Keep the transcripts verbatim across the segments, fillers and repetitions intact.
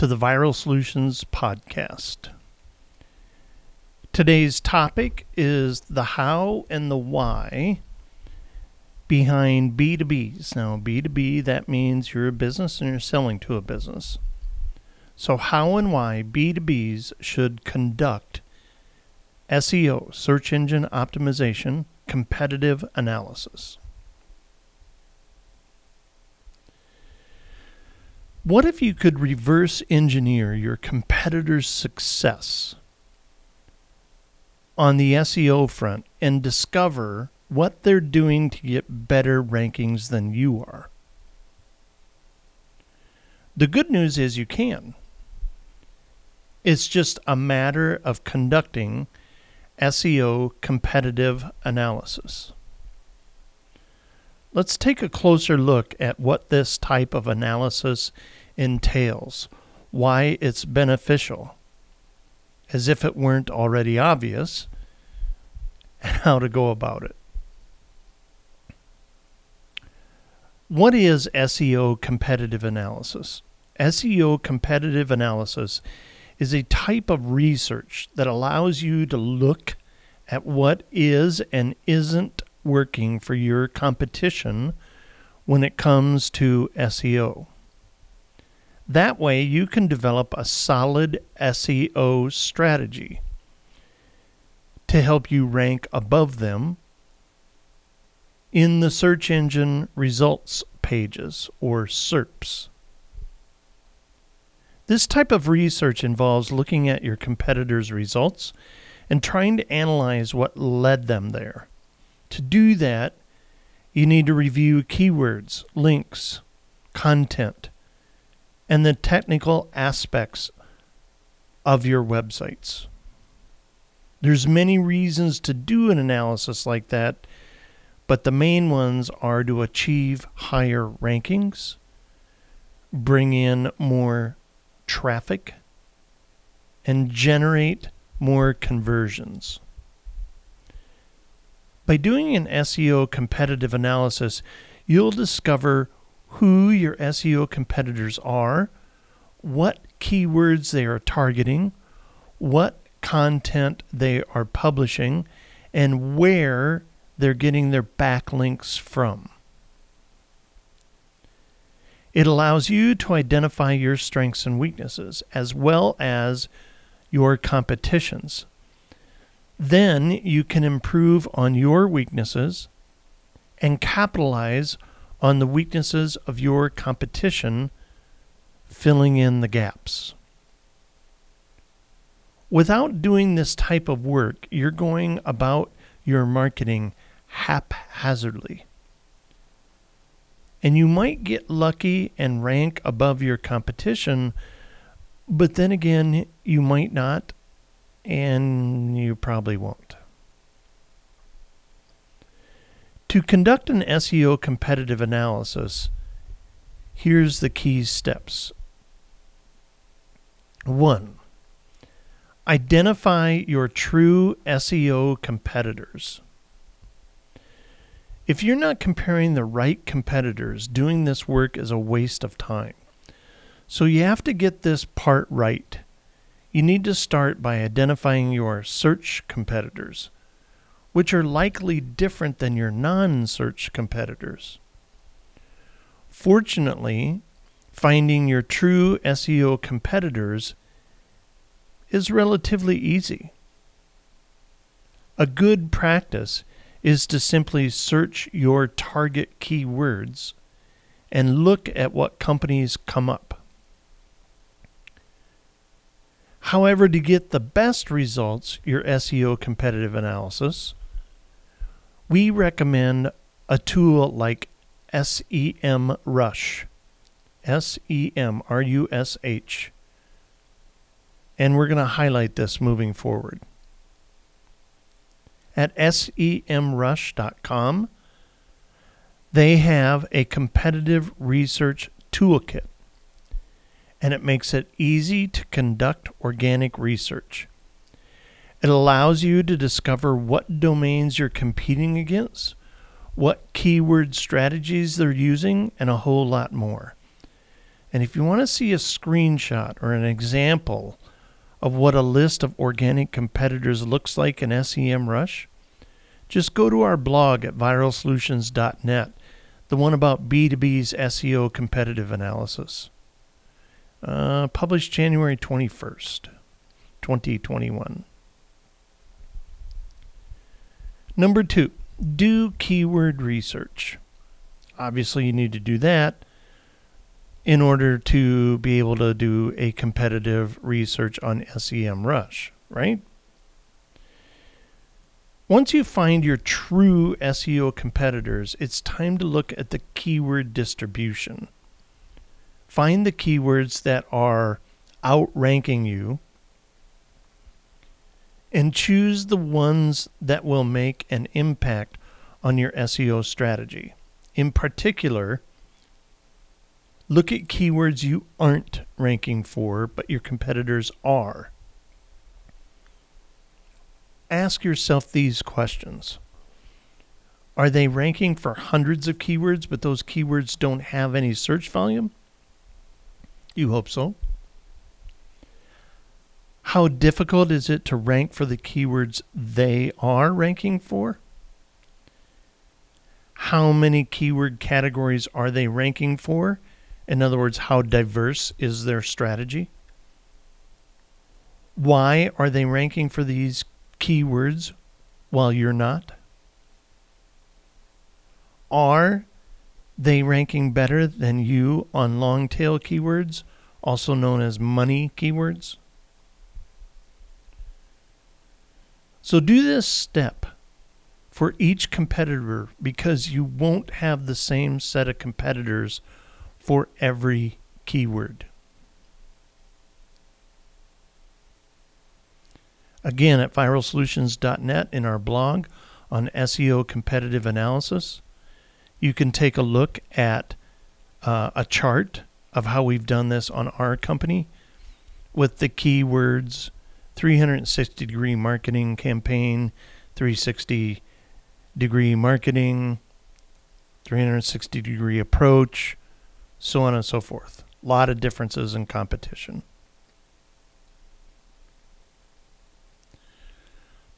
to the Viral Solutions podcast. Today's topic is the how and the why behind B two Bs. Now, B two B, that means you're a business and you're selling to a business. So how and why B two Bs should conduct S E O, search engine optimization, competitive analysis. What if you could reverse engineer your competitor's success on the S E O front and discover what they're doing to get better rankings than you are? The good news is you can. It's just a matter of conducting S E O competitive analysis. Let's take a closer look at what this type of analysis entails, why it's beneficial, as if it weren't already obvious, and how to go about it. What is S E O competitive analysis? S E O competitive analysis is a type of research that allows you to look at what is and isn't working for your competition when it comes to S E O. That way you can develop a solid S E O strategy to help you rank above them in the search engine results pages, or S E R Ps. This type of research involves looking at your competitors' results and trying to analyze what led them there. To do that, you need to review keywords, links, content, and the technical aspects of your websites. There's many reasons to do an analysis like that, but the main ones are to achieve higher rankings, bring in more traffic, and generate more conversions. By doing an S E O competitive analysis, you'll discover who your S E O competitors are, what keywords they are targeting, what content they are publishing, and where they're getting their backlinks from. It allows you to identify your strengths and weaknesses, as well as your competition's. Then you can improve on your weaknesses and capitalize on the weaknesses of your competition, filling in the gaps. Without doing this type of work, you're going about your marketing haphazardly. And you might get lucky and rank above your competition, but then again, you might not. And you probably won't. To conduct an S E O competitive analysis, here's the key steps. One, identify your true S E O competitors. If you're not comparing the right competitors, doing this work is a waste of time. So you have to get this part right. You need to start by identifying your search competitors, which are likely different than your non-search competitors. Fortunately, finding your true S E O competitors is relatively easy. A good practice is to simply search your target keywords and look at what companies come up. However, to get the best results, your S E O competitive analysis, we recommend a tool like SEMrush, S E M R U S H, and we're going to highlight this moving forward. At S E M rush dot com, they have a competitive research toolkit, and it makes it easy to conduct organic research. It allows you to discover what domains you're competing against, what keyword strategies they're using, and a whole lot more. And if you want to see a screenshot or an example of what a list of organic competitors looks like in SEMrush, just go to our blog at viral solutions dot net, the one about B two B's S E O competitive analysis. Uh, published January twenty-first, twenty twenty-one. Number two, do keyword research. Obviously, you need to do that in order to be able to do a competitive research on SEMrush, right? Once you find your true S E O competitors, it's time to look at the keyword distribution. Find the keywords that are outranking you and choose the ones that will make an impact on your S E O strategy. In particular, look at keywords you aren't ranking for, but your competitors are. Ask yourself these questions. Are they ranking for hundreds of keywords, but those keywords don't have any search volume? You hope so. How difficult is it to rank for the keywords they are ranking for? How many keyword categories are they ranking for? In other words, how diverse is their strategy? Why are they ranking for these keywords while you're not? Are they ranking better than you on long tail keywords, also known as money keywords? So do this step for each competitor, because you won't have the same set of competitors for every keyword. Again, at viral solutions dot net in our blog on S E O competitive analysis, you can take a look at uh, a chart of how we've done this on our company with the keywords three sixty degree marketing campaign, three sixty degree marketing, three sixty degree approach, so on and so forth. A lot of differences in competition.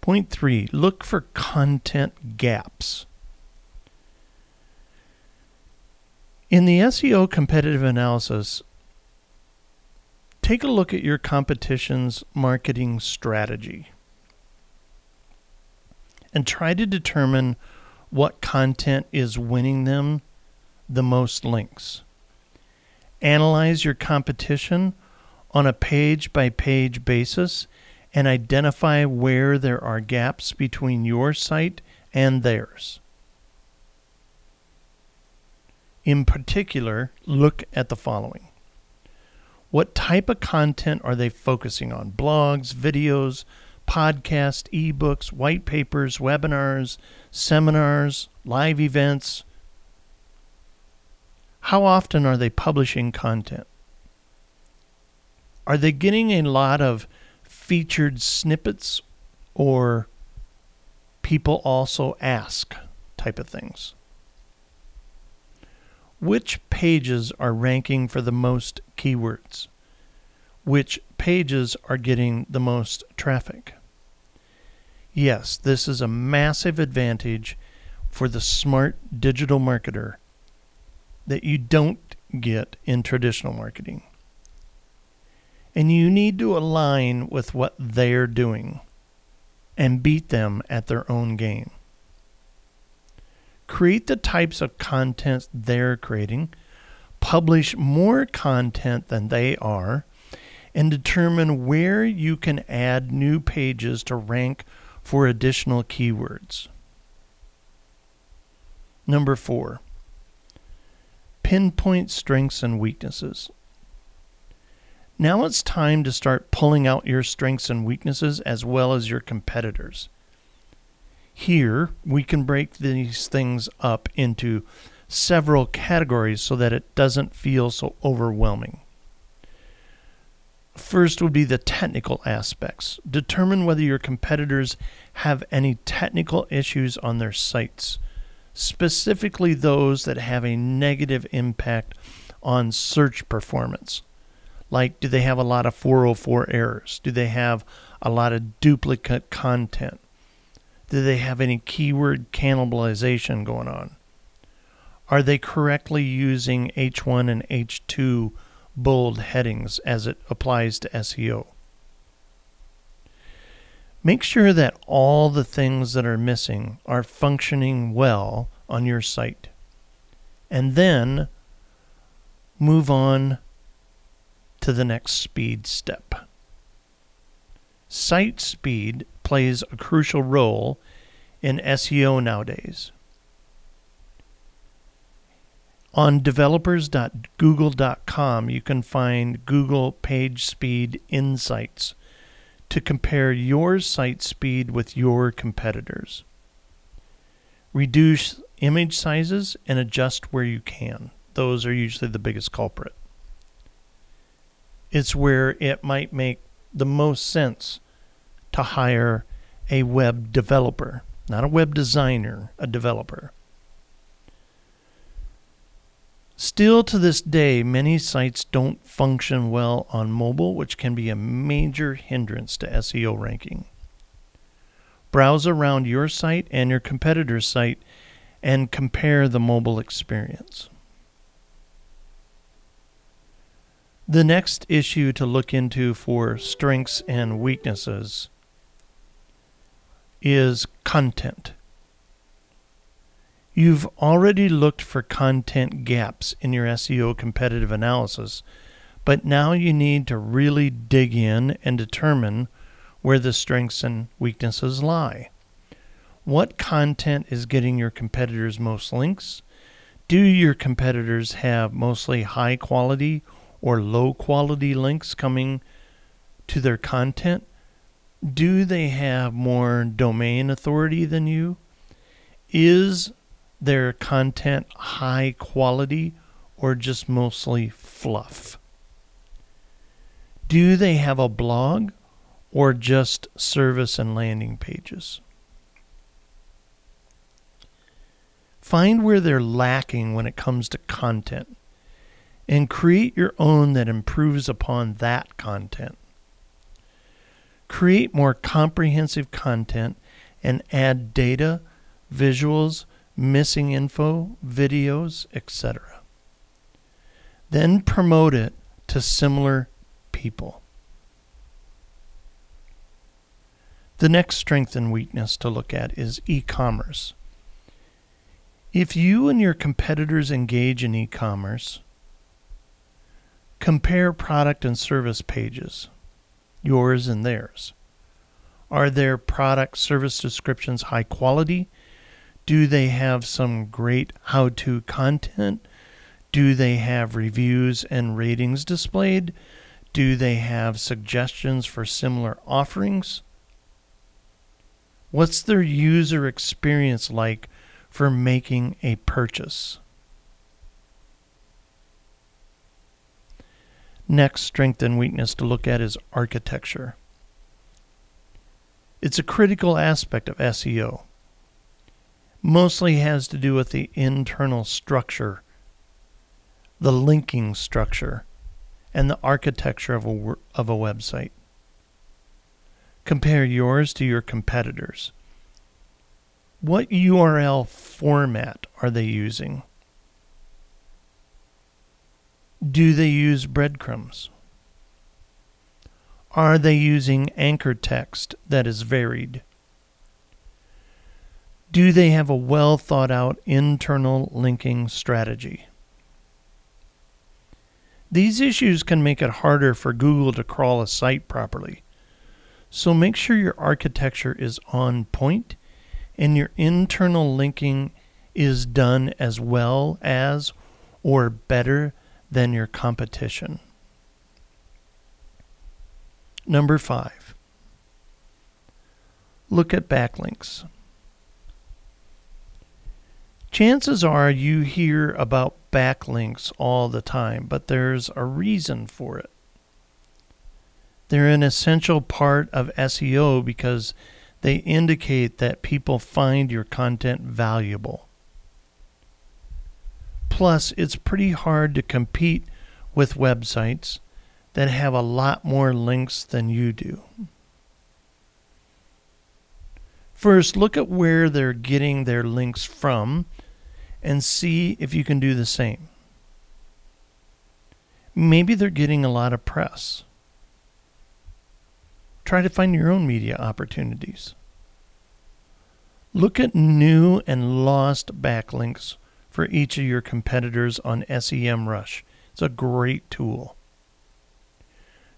Point three, look for content gaps. In the S E O competitive analysis, take a look at your competition's marketing strategy and try to determine what content is winning them the most links. Analyze your competition on a page-by-page basis and identify where there are gaps between your site and theirs. In particular, look at the following. What type of content are they focusing on? Blogs, videos, podcasts, ebooks, white papers, webinars, seminars, live events? How often are they publishing content? Are they getting a lot of featured snippets or people also ask type of things? Which pages are ranking for the most keywords? Which pages are getting the most traffic? Yes, this is a massive advantage for the smart digital marketer that you don't get in traditional marketing. And you need to align with what they're doing and beat them at their own game. Create the types of content they're creating, publish more content than they are, and determine where you can add new pages to rank for additional keywords. Number four, pinpoint strengths and weaknesses. Now it's time to start pulling out your strengths and weaknesses as well as your competitors. Here, we can break these things up into several categories so that it doesn't feel so overwhelming. First would be the technical aspects. Determine whether your competitors have any technical issues on their sites, specifically those that have a negative impact on search performance. Like, do they have a lot of four oh four errors? Do they have a lot of duplicate content? Do they have any keyword cannibalization going on? Are they correctly using H one and H two bold headings as it applies to S E O? Make sure that all the things that are missing are functioning well on your site. And then move on to the next speed step. Site speed plays a crucial role in S E O nowadays. On developers dot google dot com, you can find Google Page Speed Insights to compare your site speed with your competitors. Reduce image sizes and adjust where you can. Those are usually the biggest culprit. It's where it might make the most sense to hire a web developer, not a web designer, a developer. Still to this day, many sites don't function well on mobile, which can be a major hindrance to S E O ranking. Browse around your site and your competitor's site and compare the mobile experience. The next issue to look into for strengths and weaknesses is content. You've already looked for content gaps in your S E O competitive analysis, but now you need to really dig in and determine where the strengths and weaknesses lie. What content is getting your competitors most links? Do your competitors have mostly high quality or low quality links coming to their content? Do they have more domain authority than you? Is their content high quality or just mostly fluff? Do they have a blog or just service and landing pages? Find where they're lacking when it comes to content and create your own that improves upon that content. Create more comprehensive content and add data, visuals, missing info, videos, et cetera. Then promote it to similar people. The next strength and weakness to look at is e-commerce. If you and your competitors engage in e-commerce, compare product and service pages, yours and theirs. Are their product service descriptions high quality? Do they have some great how-to content? Do they have reviews and ratings displayed? Do they have suggestions for similar offerings? What's their user experience like for making a purchase? Next strength and weakness to look at is architecture. It's a critical aspect of S E O. Mostly has to do with the internal structure, the linking structure, and the architecture of a, of a website. Compare yours to your competitors. What U R L format are they using? Do they use breadcrumbs? Are they using anchor text that is varied? Do they have a well-thought-out internal linking strategy? These issues can make it harder for Google to crawl a site properly. So make sure your architecture is on point and your internal linking is done as well as or better than your competition. Number five, look at backlinks. Chances are you hear about backlinks all the time, but there's a reason for it. They're an essential part of S E O because they indicate that people find your content valuable. Plus, it's pretty hard to compete with websites that have a lot more links than you do. First, look at where they're getting their links from and see if you can do the same. Maybe they're getting a lot of press. Try to find your own media opportunities. Look at new and lost backlinks for each of your competitors on SEMrush. It's a great tool.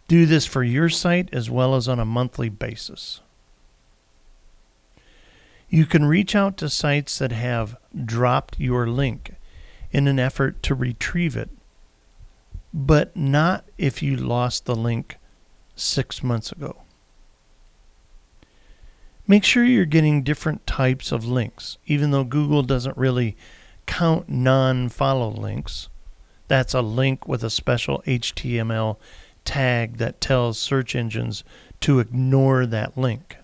Do this for your site as well as on a monthly basis. You can reach out to sites that have dropped your link in an effort to retrieve it, but not if you lost the link six months ago. Make sure you're getting different types of links. Even though Google doesn't really count non-follow links, that's a link with a special H T M L tag that tells search engines to ignore that link.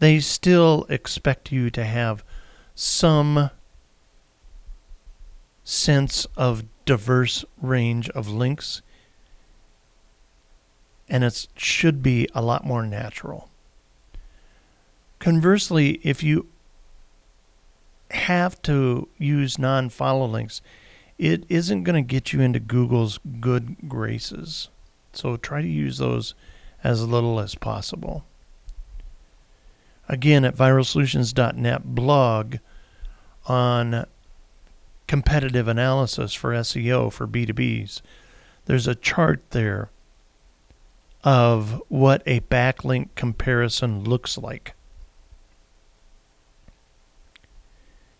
They still expect you to have some sense of diverse range of links, and it should be a lot more natural. Conversely, if you have to use non-follow links, it isn't going to get you into Google's good graces. So try to use those as little as possible. Again, at viral solutions dot net blog on competitive analysis for S E O for B two Bs, there's a chart there of what a backlink comparison looks like.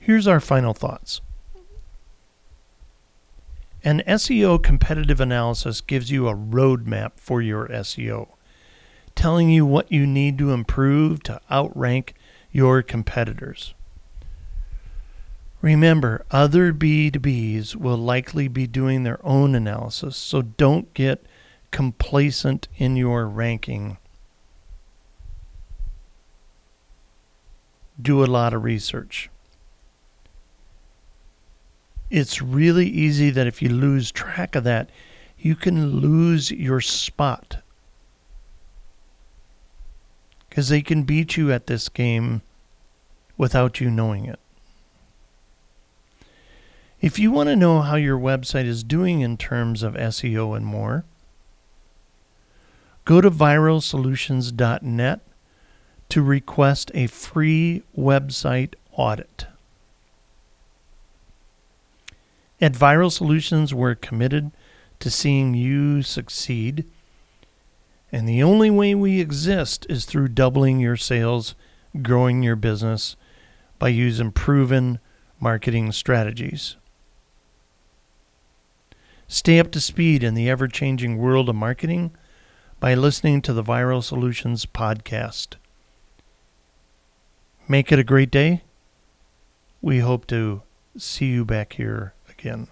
Here's our final thoughts. An S E O competitive analysis gives you a roadmap for your S E O, telling you what you need to improve to outrank your competitors. Remember, other B two Bs will likely be doing their own analysis, so don't get complacent in your ranking. Do a lot of research. It's really easy that if you lose track of that, you can lose your spot, because they can beat you at this game without you knowing it. If you want to know how your website is doing in terms of S E O and more, go to viral solutions dot net to request a free website audit. At Viral Solutions, we're committed to seeing you succeed. And the only way we exist is through doubling your sales, growing your business by using proven marketing strategies. Stay up to speed in the ever-changing world of marketing by listening to the Viral Solutions podcast. Make it a great day. We hope to see you back here again.